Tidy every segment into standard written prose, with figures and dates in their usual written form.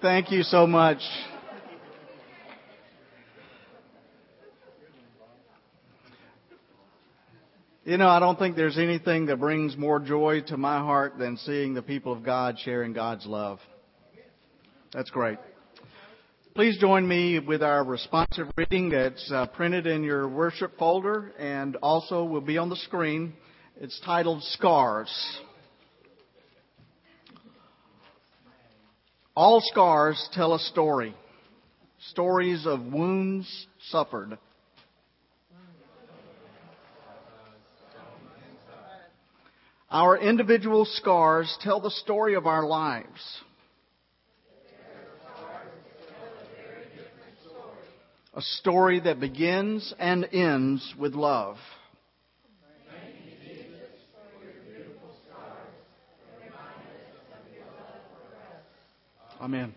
Thank you so much. You know, I don't think there's anything that brings more joy to my heart than seeing the people of God sharing God's love. That's great. Please join me with our responsive reading that's printed in your worship folder and also will be on the screen. It's titled Scars. All scars tell a story. Stories of wounds suffered. Our individual scars tell the story of our lives. A story that begins and ends with love. Amen.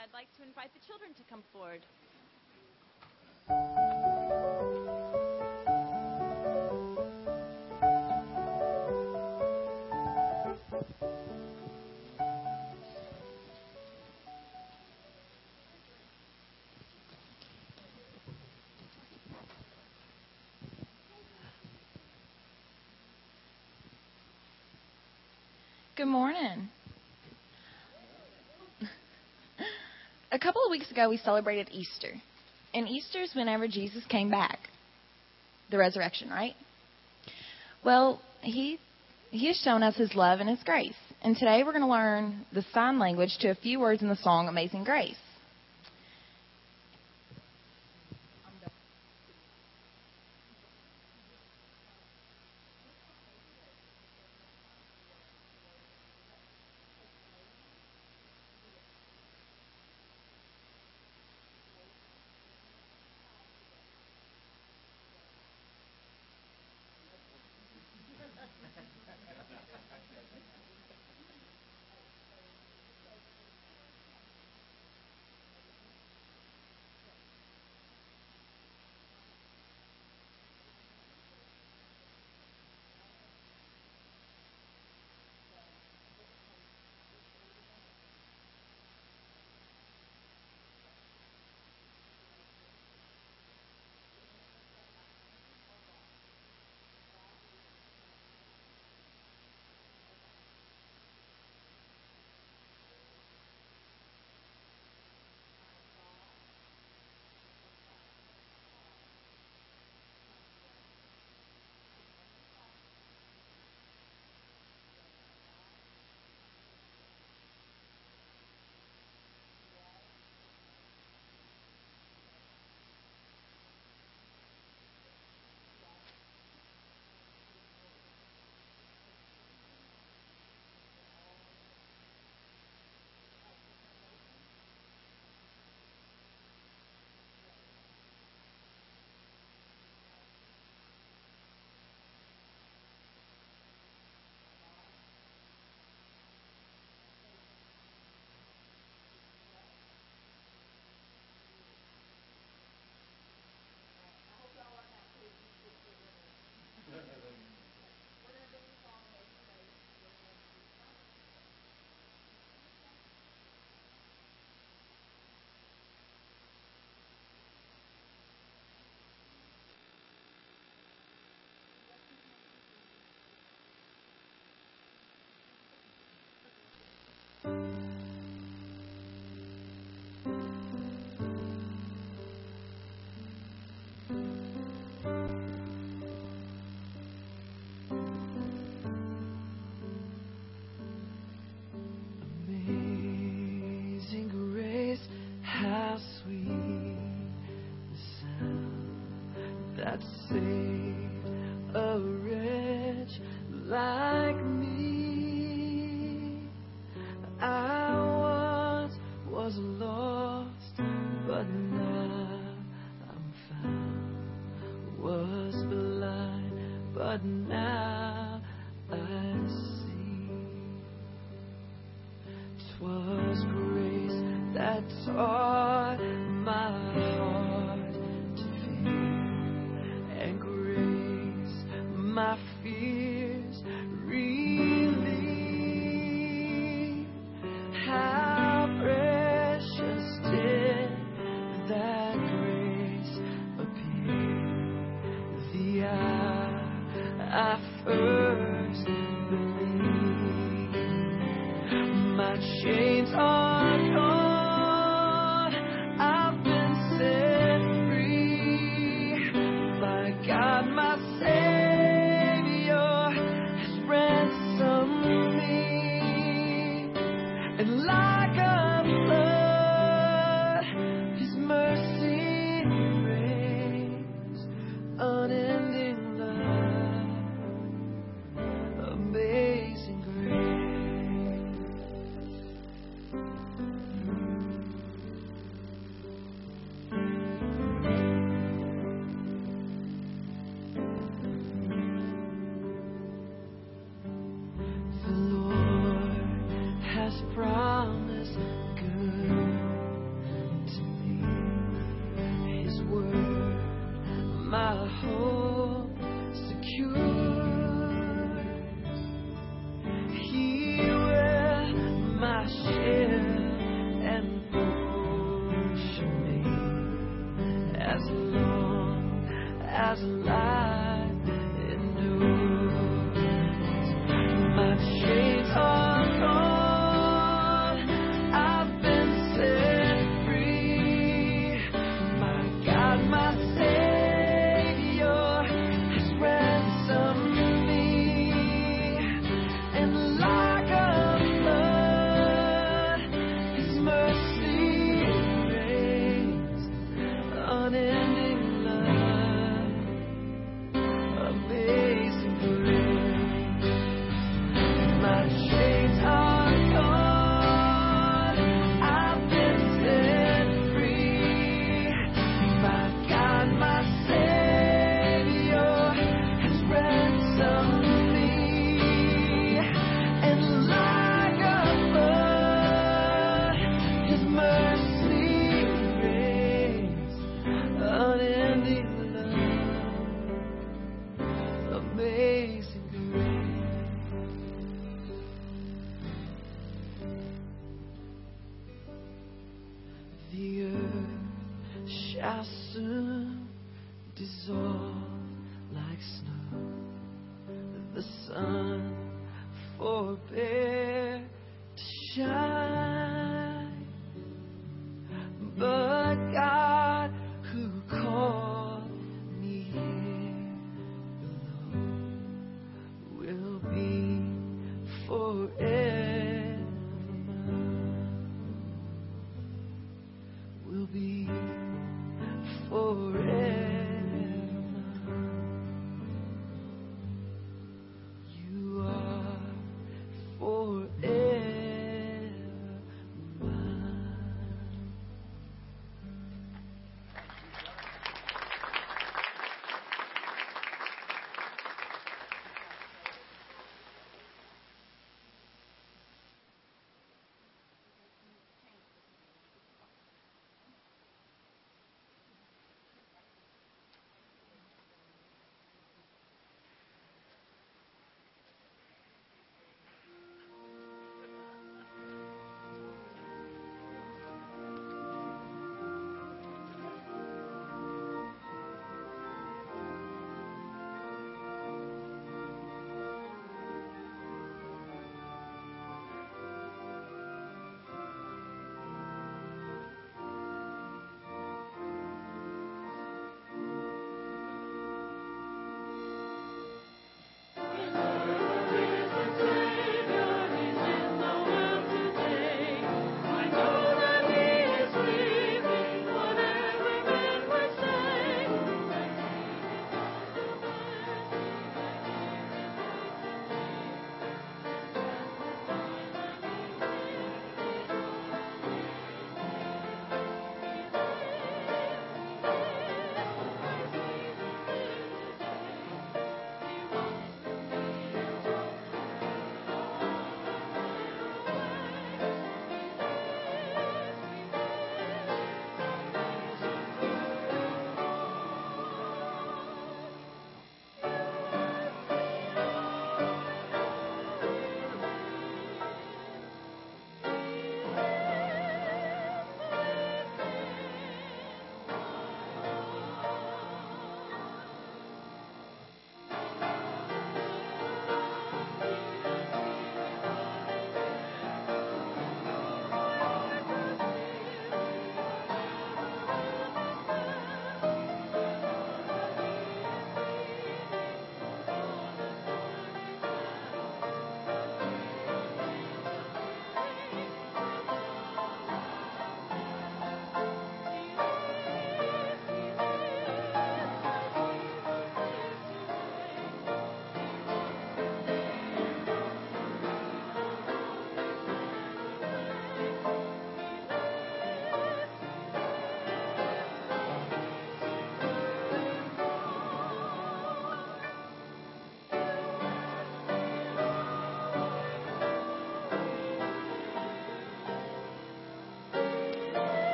I'd like to invite the children to come forward. Good morning. A couple of weeks ago, we celebrated Easter. And Easter is whenever Jesus came back. The resurrection, right? Well, he has shown us his love and his grace. And today we're going to learn the sign language to a few words in the song Amazing Grace.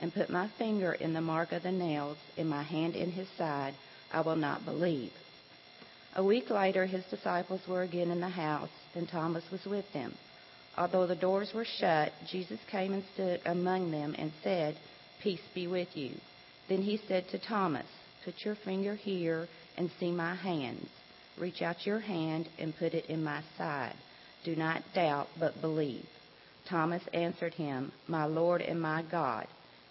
and put my finger in the mark of the nails, and my hand in his side, I will not believe." A week later, his disciples were again in the house, and Thomas was with them. Although the doors were shut, Jesus came and stood among them and said, "Peace be with you." Then he said to Thomas, "Put your finger here and see my hands. Reach out your hand and put it in my side. Do not doubt, but believe." Thomas answered him, "My Lord and my God."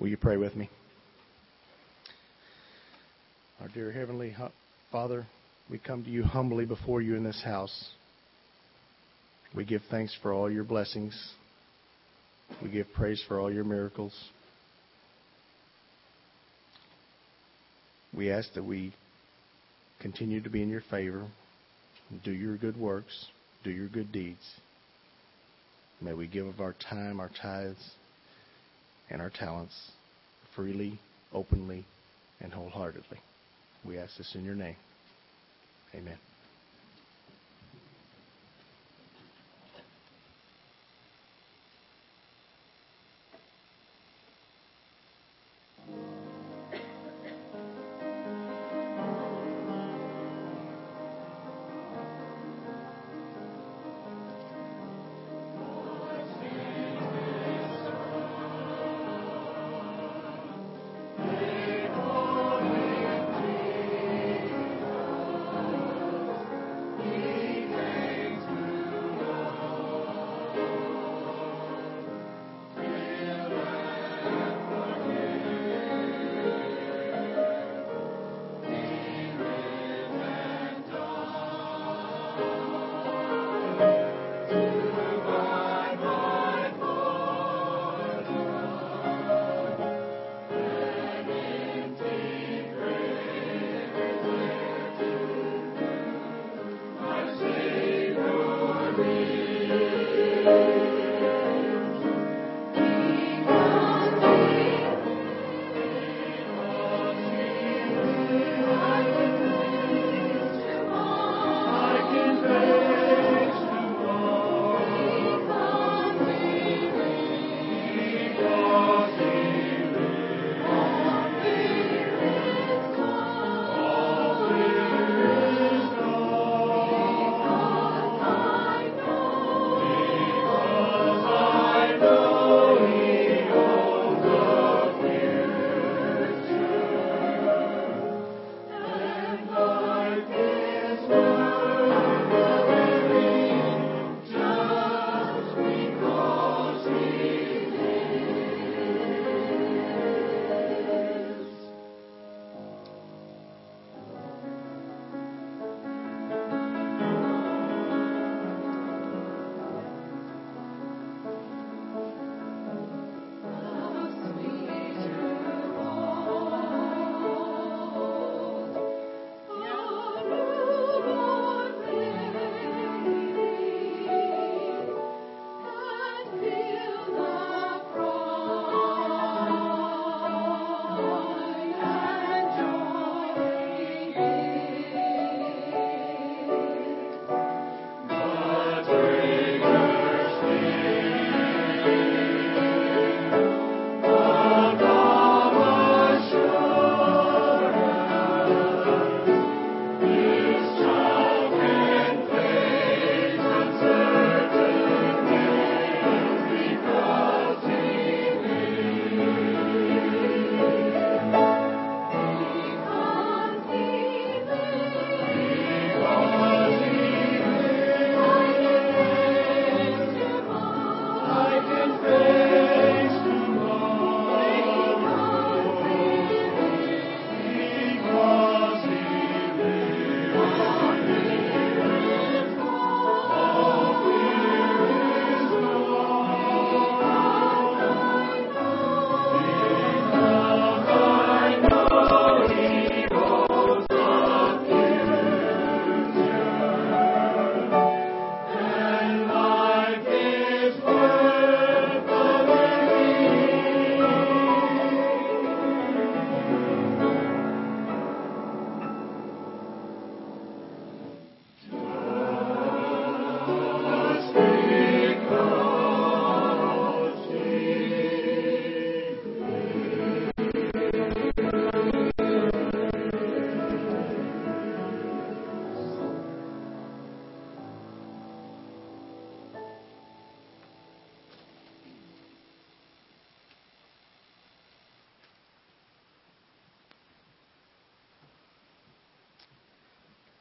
Will you pray with me? Our dear Heavenly Father, we come to you humbly before you in this house. We give thanks for all your blessings. We give praise for all your miracles. We ask that we continue to be in your favor, do your good works, do your good deeds. May we give of our time, our tithes, and our talents freely, openly, and wholeheartedly. We ask this in your name. Amen.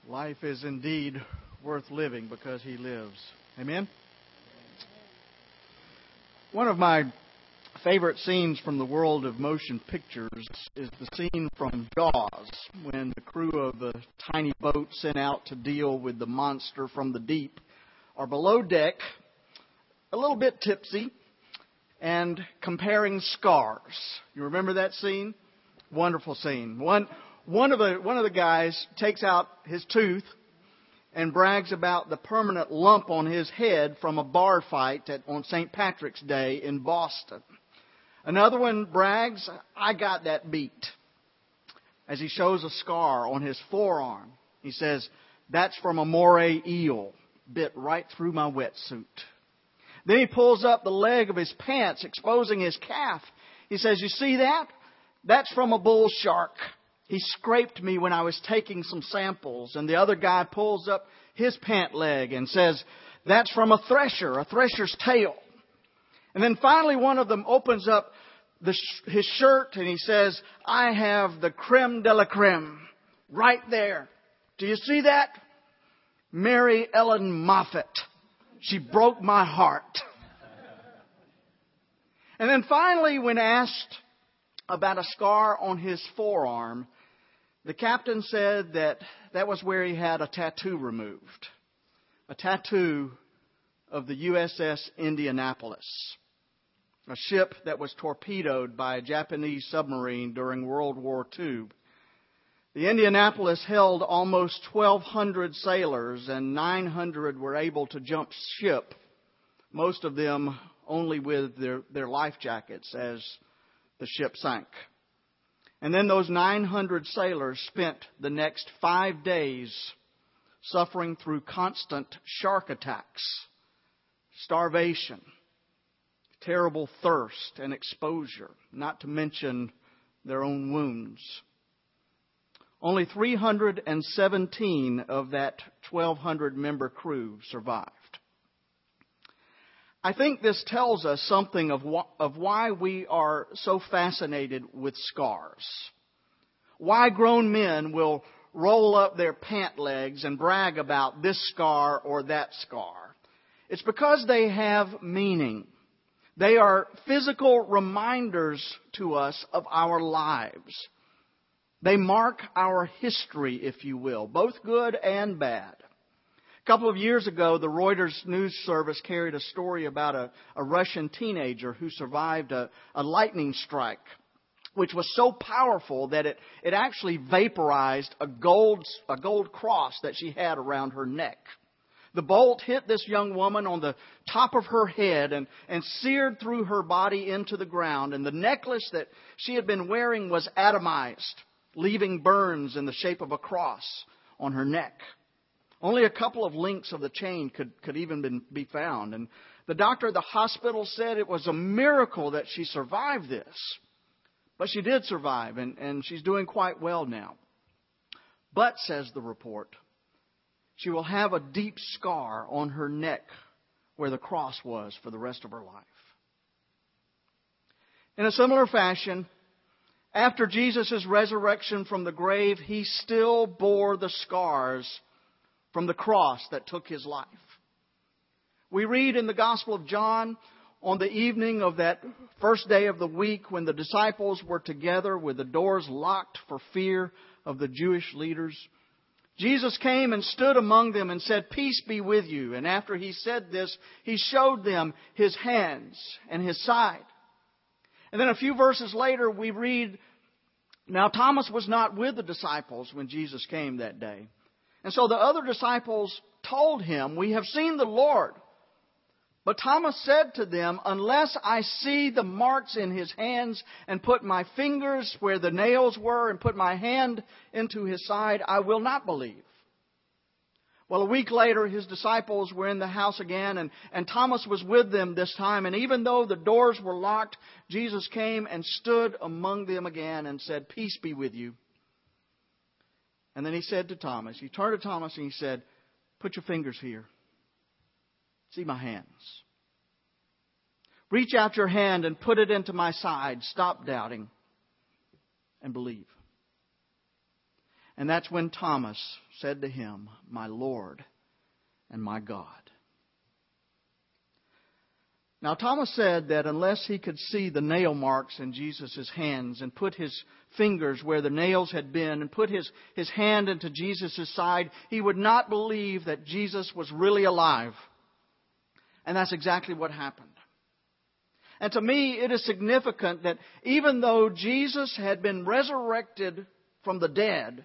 Life is indeed worth living because he lives. Amen? One of my favorite scenes from the world of motion pictures is the scene from Jaws, when the crew of the tiny boat sent out to deal with the monster from the deep are below deck, a little bit tipsy, and comparing scars. You remember that scene? Wonderful scene. One of the guys takes out his tooth and brags about the permanent lump on his head from a bar fight on St. Patrick's Day in Boston. Another one brags, "I got that beat," as he shows a scar on his forearm. He says, "That's from a moray eel, bit right through my wetsuit." Then he pulls up the leg of his pants, exposing his calf. He says, "You see that? That's from a bull shark. He scraped me when I was taking some samples." And the other guy pulls up his pant leg and says, "That's from a thresher's tail." And then finally one of them opens up his shirt and he says, "I have the creme de la creme right there. Do you see that? Mary Ellen Moffat. She broke my heart." And then finally, when asked about a scar on his forearm, the captain said that was where he had a tattoo removed. A tattoo of the USS Indianapolis, a ship that was torpedoed by a Japanese submarine during World War II. The Indianapolis held almost 1,200 sailors, and 900 were able to jump ship, most of them only with their life jackets as the ship sank. And then those 900 sailors spent the next 5 days suffering through constant shark attacks, starvation, terrible thirst and exposure, not to mention their own wounds. Only 317 of that 1,200-member crew survived. I think this tells us something of why we are so fascinated with scars. Why grown men will roll up their pant legs and brag about this scar or that scar. It's because they have meaning. They are physical reminders to us of our lives. They mark our history, if you will, both good and bad. A couple of years ago, the Reuters news service carried a story about a Russian teenager who survived a lightning strike, which was so powerful that it actually vaporized a gold cross that she had around her neck. The bolt hit this young woman on the top of her head and seared through her body into the ground, and the necklace that she had been wearing was atomized, leaving burns in the shape of a cross on her neck. Only a couple of links of the chain could even be found. And the doctor at the hospital said it was a miracle that she survived this. But she did survive, and she's doing quite well now. But, says the report, she will have a deep scar on her neck where the cross was for the rest of her life. In a similar fashion, after Jesus' resurrection from the grave, he still bore the scars from the cross that took his life. We read in the Gospel of John, on the evening of that first day of the week, when the disciples were together with the doors locked for fear of the Jewish leaders, Jesus came and stood among them and said, "Peace be with you." And after he said this, he showed them his hands and his side. And then a few verses later, we read, "Now Thomas was not with the disciples when Jesus came that day. And so the other disciples told him, 'We have seen the Lord.' But Thomas said to them, 'Unless I see the marks in his hands and put my fingers where the nails were and put my hand into his side, I will not believe.' Well, a week later, his disciples were in the house again, and Thomas was with them this time. And even though the doors were locked, Jesus came and stood among them again and said, 'Peace be with you.' And then he said to Thomas, he turned to Thomas and he said, 'Put your fingers here. See my hands. Reach out your hand and put it into my side. Stop doubting and believe.'" And that's when Thomas said to him, "My Lord and my God." Now, Thomas said that unless he could see the nail marks in Jesus' hands and put his fingers where the nails had been and put his hand into Jesus' side, he would not believe that Jesus was really alive. And that's exactly what happened. And to me, it is significant that even though Jesus had been resurrected from the dead,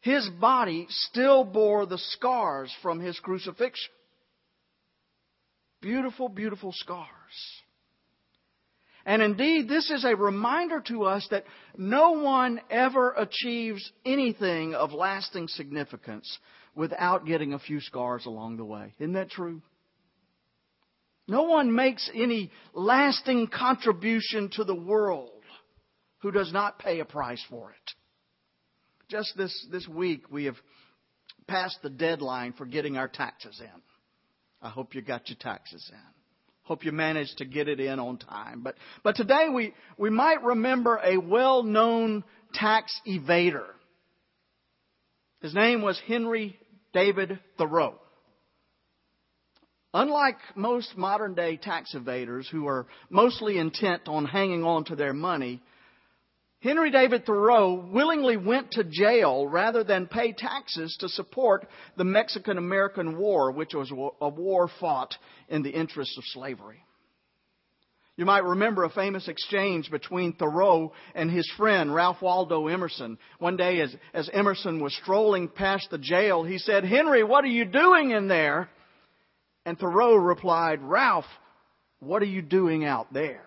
his body still bore the scars from his crucifixion. Beautiful, beautiful scars. And indeed, this is a reminder to us that no one ever achieves anything of lasting significance without getting a few scars along the way. Isn't that true? No one makes any lasting contribution to the world who does not pay a price for it. Just this week, we have passed the deadline for getting our taxes in. I hope you got your taxes in. Hope you managed to get it in on time. But today we might remember a well-known tax evader. His name was Henry David Thoreau. Unlike most modern-day tax evaders who are mostly intent on hanging on to their money, Henry David Thoreau willingly went to jail rather than pay taxes to support the Mexican-American War, which was a war fought in the interests of slavery. You might remember a famous exchange between Thoreau and his friend, Ralph Waldo Emerson. One day, as Emerson was strolling past the jail, he said, "Henry, what are you doing in there?" And Thoreau replied, "Ralph, what are you doing out there?"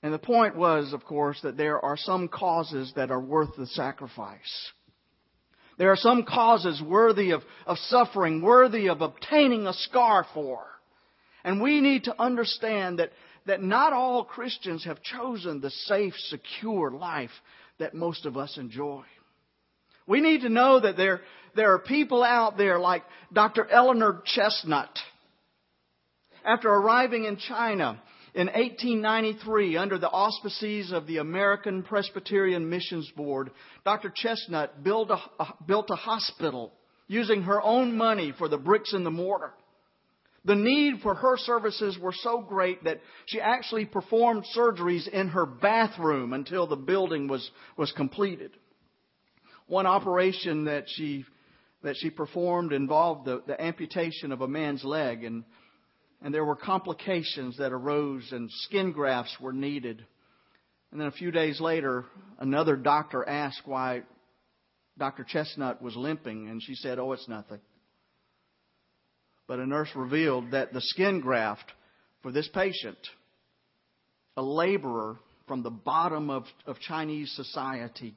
And the point was, of course, that there are some causes that are worth the sacrifice. There are some causes worthy of suffering, worthy of obtaining a scar for. And we need to understand that not all Christians have chosen the safe, secure life that most of us enjoy. We need to know that there are people out there like Dr. Eleanor Chestnut. After arriving in China in 1893, under the auspices of the American Presbyterian Missions Board, Dr. Chestnut built a hospital using her own money for the bricks and the mortar. The need for her services were so great that she actually performed surgeries in her bathroom until the building was completed. One operation that she performed involved the amputation of a man's leg, and there were complications that arose, and skin grafts were needed. And then a few days later, another doctor asked why Dr. Chestnut was limping, and she said, "Oh, it's nothing." But a nurse revealed that the skin graft for this patient, a laborer from the bottom of Chinese society,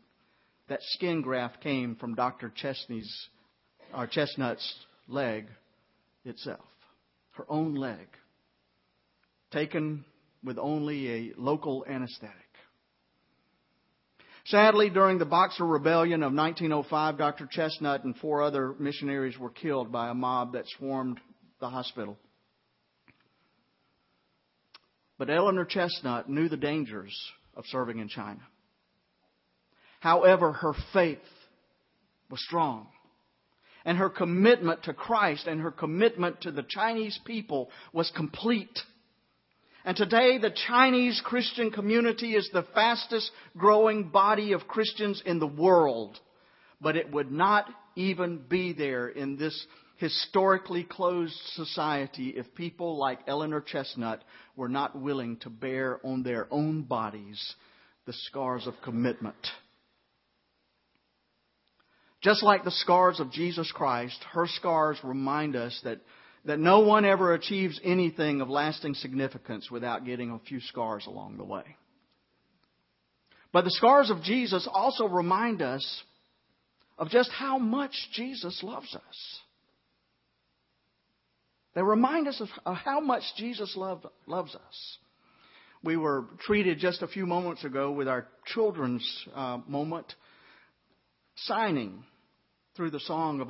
that skin graft came from Dr. Chestnut's leg itself. Her own leg, taken with only a local anesthetic. Sadly, during the Boxer Rebellion of 1905, Dr. Chestnut and four other missionaries were killed by a mob that swarmed the hospital. But Eleanor Chestnut knew the dangers of serving in China. However, her faith was strong. And her commitment to Christ and her commitment to the Chinese people was complete. And today, the Chinese Christian community is the fastest growing body of Christians in the world. But it would not even be there in this historically closed society if people like Eleanor Chestnut were not willing to bear on their own bodies the scars of commitment. Just like the scars of Jesus Christ, her scars remind us that no one ever achieves anything of lasting significance without getting a few scars along the way. But the scars of Jesus also remind us of just how much Jesus loves us. They remind us of how much Jesus loves us. We were treated just a few moments ago with our children's moment, signing through the song of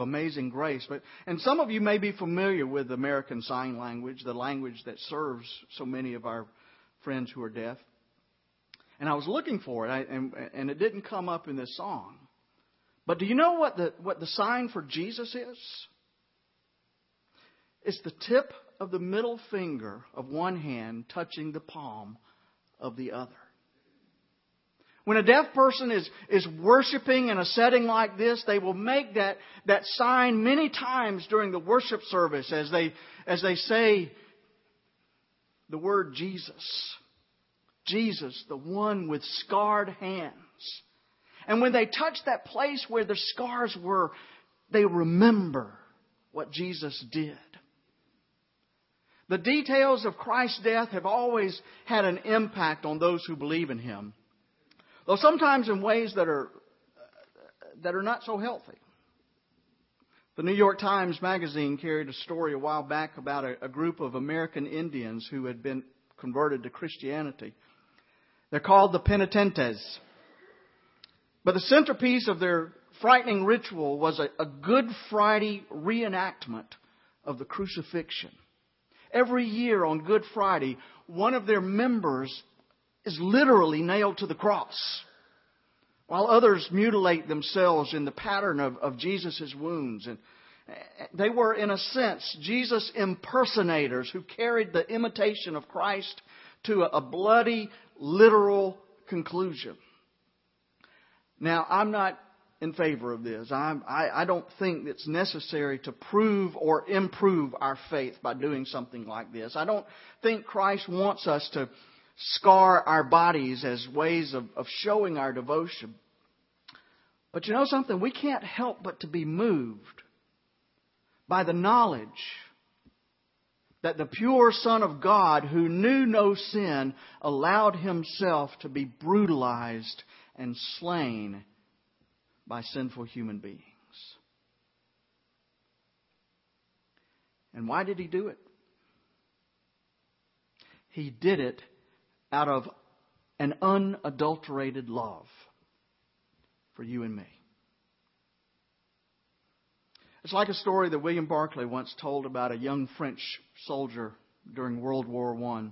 Amazing Grace. And some of you may be familiar with American Sign Language, the language that serves so many of our friends who are deaf. And I was looking for it, and it didn't come up in this song. But do you know what the sign for Jesus is? It's the tip of the middle finger of one hand touching the palm of the other. When a deaf person is worshiping in a setting like this, they will make that sign many times during the worship service as they say the word Jesus. Jesus, the one with scarred hands. And when they touch that place where the scars were, they remember what Jesus did. The details of Christ's death have always had an impact on those who believe in Him, though sometimes in ways that are not so healthy. The New York Times Magazine carried a story a while back about a group of American Indians who had been converted to Christianity. They're called the Penitentes. But the centerpiece of their frightening ritual was a Good Friday reenactment of the crucifixion. Every year on Good Friday, one of their members is literally nailed to the cross, while others mutilate themselves in the pattern of Jesus' wounds. And they were, in a sense, Jesus impersonators who carried the imitation of Christ to a bloody, literal conclusion. Now, I'm not in favor of this. I don't think it's necessary to prove or improve our faith by doing something like this. I don't think Christ wants us to scar our bodies as ways of showing our devotion. But you know something? We can't help but to be moved by the knowledge that the pure Son of God, who knew no sin, allowed Himself to be brutalized and slain by sinful human beings. And why did He do it? He did it out of an unadulterated love for you and me. It's like a story that William Barclay once told about a young French soldier during World War I.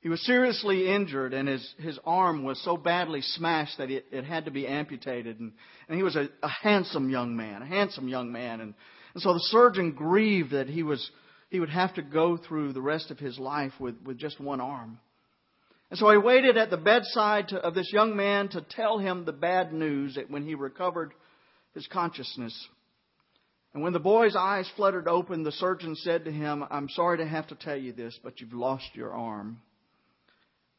He was seriously injured, and his arm was so badly smashed that it had to be amputated. And he was a handsome young man, And so the surgeon grieved that he would have to go through the rest of his life with just one arm. And so he waited at the bedside of this young man to tell him the bad news that when he recovered his consciousness. And when the boy's eyes fluttered open, the surgeon said to him, "I'm sorry to have to tell you this, but you've lost your arm."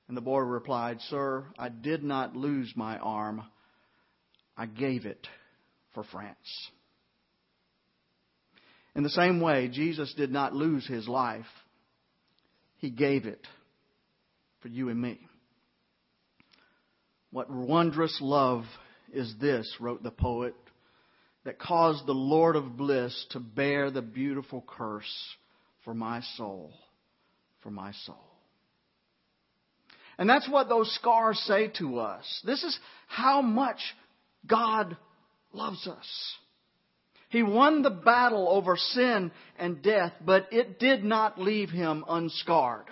And the boy replied, "Sir, I did not lose my arm. I gave it for France." In the same way, Jesus did not lose His life. He gave it for you and me. "What wondrous love is this," wrote the poet, "that caused the Lord of bliss to bear the beautiful curse for my soul, for my soul." And that's what those scars say to us. This is how much God loves us. He won the battle over sin and death, but it did not leave Him unscarred.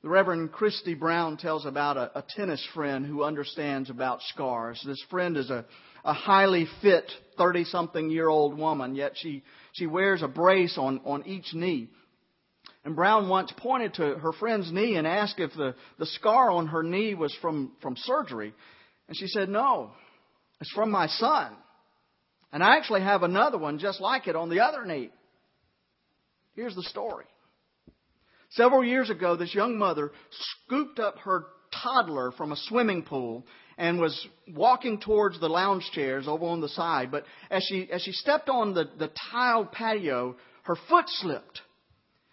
The Reverend Christy Brown tells about a tennis friend who understands about scars. This friend is a highly fit 30-something-year-old woman, yet she wears a brace on each knee. And Brown once pointed to her friend's knee and asked if the scar on her knee was from surgery. And she said, "No, it's from my son. And I actually have another one just like it on the other knee." Here's the story. Several years ago, this young mother scooped up her toddler from a swimming pool and was walking towards the lounge chairs over on the side. But as she stepped on the tiled patio, her foot slipped.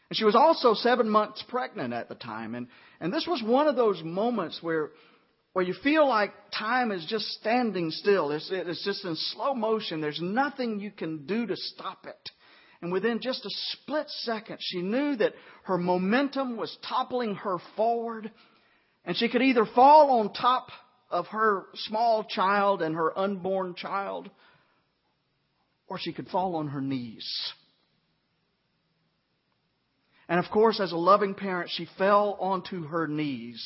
And she was also 7 months pregnant at the time. And this was one of those moments where you feel like time is just standing still. It's just in slow motion. There's nothing you can do to stop it. And within just a split second, she knew that her momentum was toppling her forward. And she could either fall on top of her small child and her unborn child, or she could fall on her knees. And of course, as a loving parent, she fell onto her knees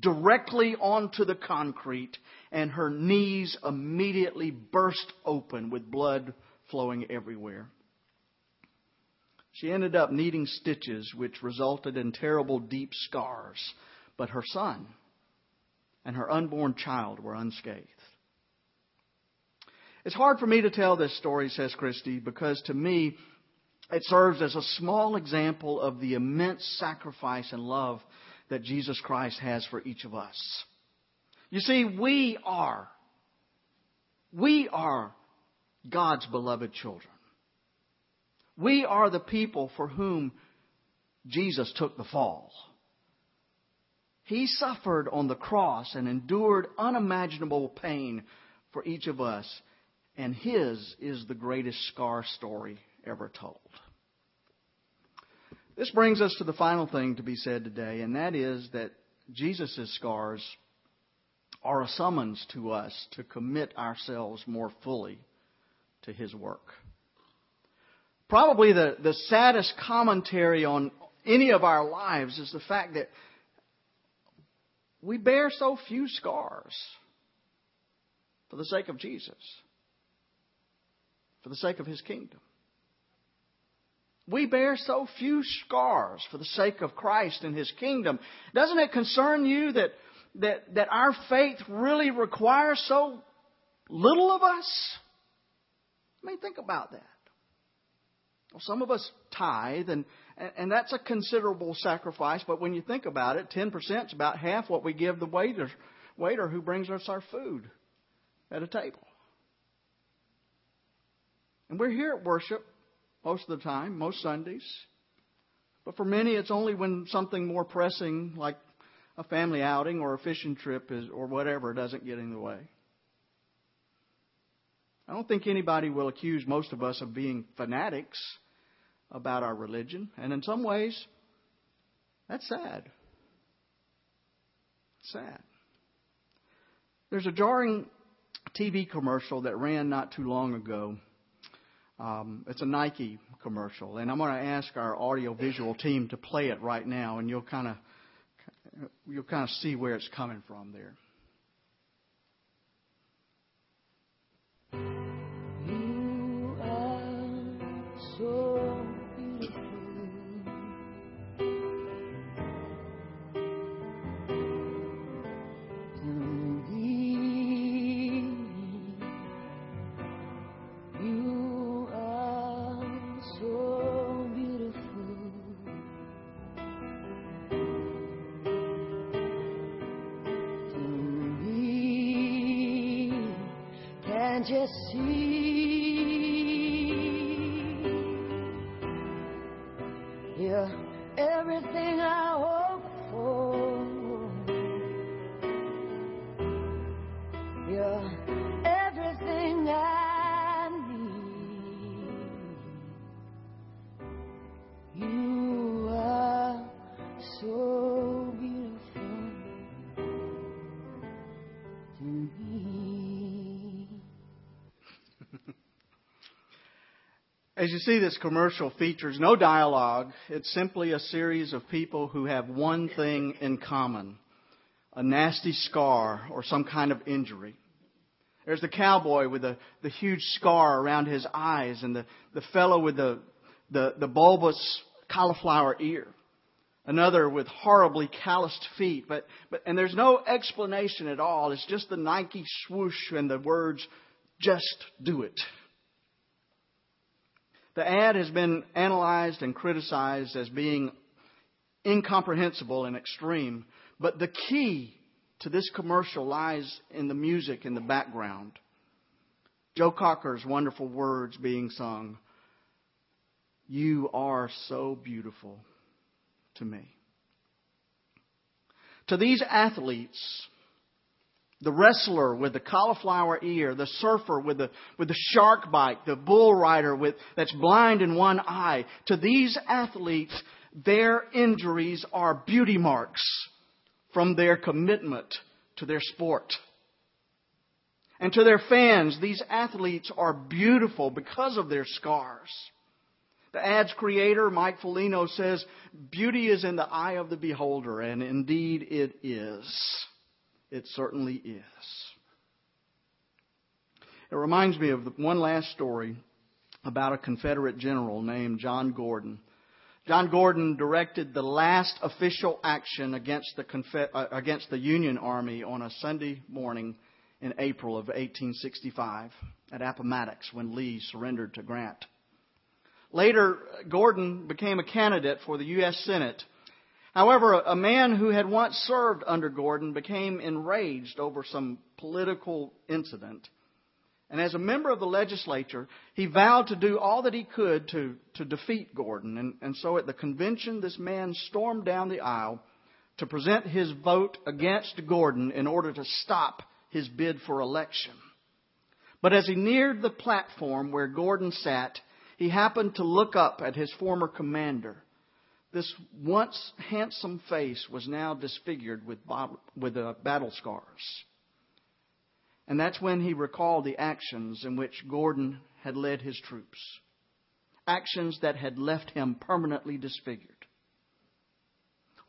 directly onto the concrete, and her knees immediately burst open with blood flowing everywhere. She ended up needing stitches, which resulted in terrible deep scars, but her son and her unborn child were unscathed. It's hard for me to tell this story, says Christy, because to me, it serves as a small example of the immense sacrifice and love that Jesus Christ has for each of us. You see, we are God's beloved children. We are the people for whom Jesus took the fall. He suffered on the cross and endured unimaginable pain for each of us, and His is the greatest scar story ever told. This brings us to the final thing to be said today, and that is that Jesus' scars are a summons to us to commit ourselves more fully to His work. Probably the saddest commentary on any of our lives is the fact that we bear so few scars for the sake of Jesus, for the sake of His kingdom. We bear so few scars for the sake of Christ and His kingdom. Doesn't it concern you that our faith really requires so little of us? I mean, think about that. Well, some of us tithe, and that's a considerable sacrifice. But when you think about it, 10% is about half what we give the waiter who brings us our food at a table. And we're here at worship most of the time, most Sundays. But for many, it's only when something more pressing, like a family outing or a fishing trip or whatever, doesn't get in the way. I don't think anybody will accuse most of us of being fanatics about our religion. And in some ways, that's sad. Sad. There's a jarring TV commercial that ran not too long ago. It's a Nike commercial, and I'm going to ask our audiovisual team to play it right now, and you'll kind of see where it's coming from there. You are so As you see, this commercial features no dialogue. It's simply a series of people who have one thing in common, a nasty scar or some kind of injury. There's the cowboy with the huge scar around his eyes and the fellow with the bulbous cauliflower ear. Another with horribly calloused feet. But there's no explanation at all. It's just the Nike swoosh and the words, "Just do it." The ad has been analyzed and criticized as being incomprehensible and extreme, but the key to this commercial lies in the music in the background. Joe Cocker's wonderful words being sung, "You are so beautiful to me." To these athletes, the wrestler with the cauliflower ear, the surfer with the shark bite, the bull rider that's blind in one eye. To these athletes, their injuries are beauty marks from their commitment to their sport. And to their fans, these athletes are beautiful because of their scars. The ad's creator, Mike Foligno, says, "Beauty is in the eye of the beholder," and indeed it is. It certainly is. It reminds me of one last story about a Confederate general named John Gordon. John Gordon directed the last official action against the Union Army on a Sunday morning in April of 1865 at Appomattox when Lee surrendered to Grant. Later, Gordon became a candidate for the U.S. Senate. However, a man who had once served under Gordon became enraged over some political incident. And as a member of the legislature, he vowed to do all that he could to defeat Gordon. And so at the convention, this man stormed down the aisle to present his vote against Gordon in order to stop his bid for election. But as he neared the platform where Gordon sat, he happened to look up at his former commander. This once handsome face was now disfigured with battle scars. And that's when he recalled the actions in which Gordon had led his troops. Actions that had left him permanently disfigured.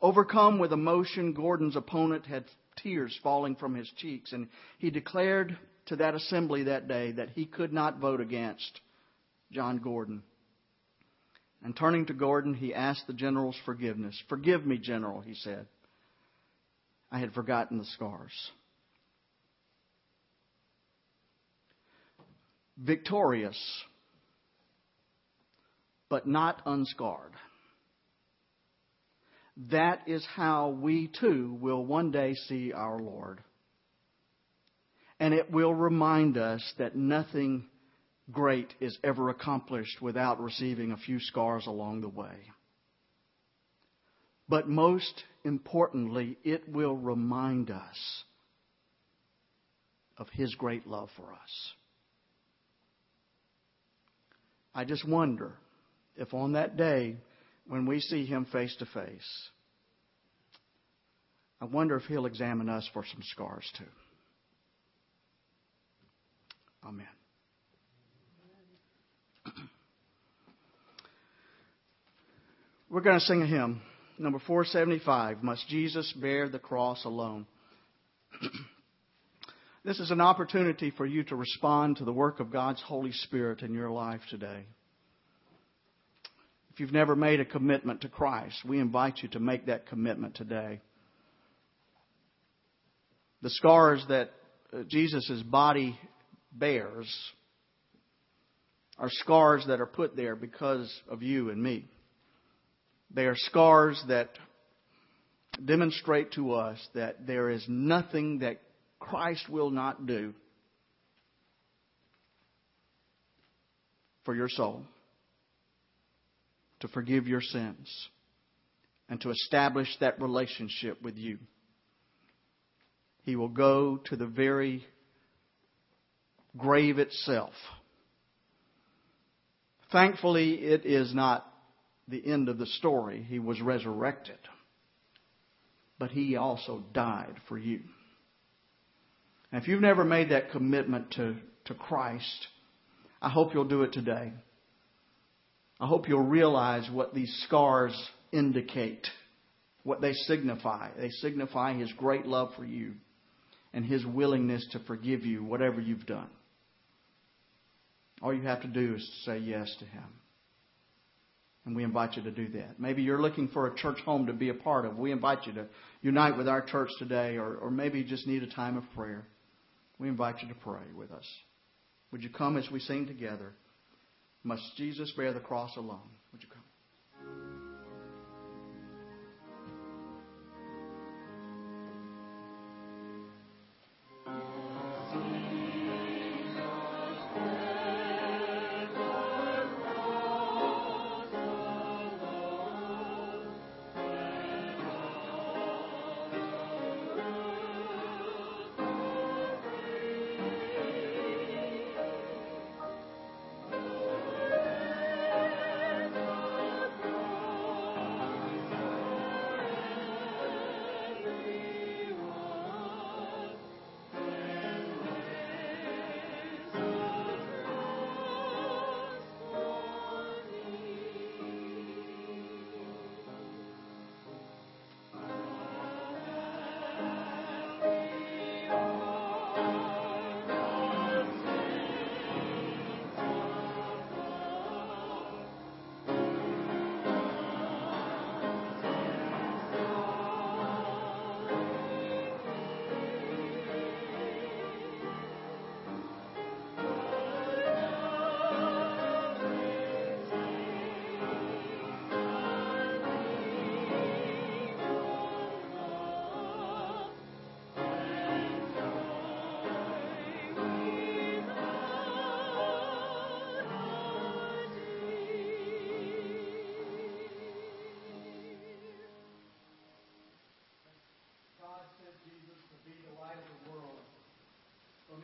Overcome with emotion, Gordon's opponent had tears falling from his cheeks, and he declared to that assembly that day that he could not vote against John Gordon. And turning to Gordon, he asked the general's forgiveness. "Forgive me, General," he said. "I had forgotten the scars." Victorious, but not unscarred. That is how we too will one day see our Lord. And it will remind us that nothing great is ever accomplished without receiving a few scars along the way. But most importantly, it will remind us of His great love for us. I just wonder if on that day when we see Him face to face, I wonder if He'll examine us for some scars too. Amen. We're going to sing a hymn, number 475, "Must Jesus Bear the Cross Alone?" This is an opportunity for you to respond to the work of God's Holy Spirit in your life today. If you've never made a commitment to Christ, we invite you to make that commitment today. The scars that Jesus' body bears are scars that are put there because of you and me. They are scars that demonstrate to us that there is nothing that Christ will not do for your soul, to forgive your sins, and to establish that relationship with you. He will go to the very grave itself. Thankfully, it is not the end of the story. He was resurrected, but He also died for you. And if you've never made that commitment to Christ, I hope you'll do it today. I hope you'll realize what these scars indicate, what they signify. They signify His great love for you and His willingness to forgive you whatever you've done. All you have to do is to say yes to Him. And we invite you to do that. Maybe you're looking for a church home to be a part of. We invite you to unite with our church today, or maybe you just need a time of prayer. We invite you to pray with us. Would you come as we sing together, "Must Jesus Bear the Cross Alone"? Would you come?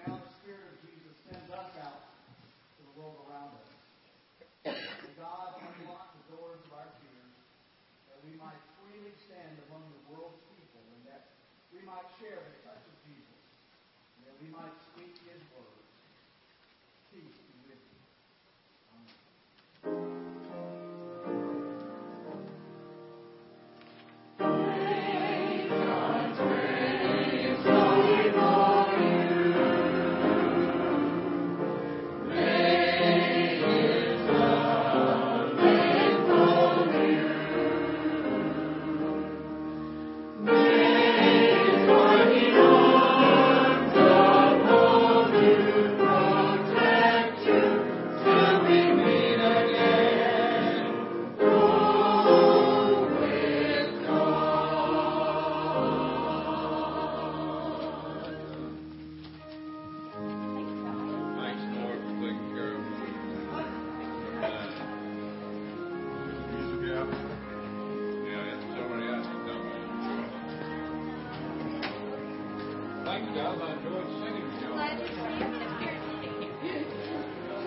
now the Spirit of Jesus sends us out to the world around us. May God unlock the doors of our fears, that we might freely stand among the world's people, and that we might share the touch of Jesus, and that we might speak His word. Peace be with you. Amen.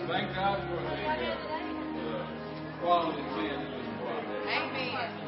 Thank God for the quality of man in this world. Amen.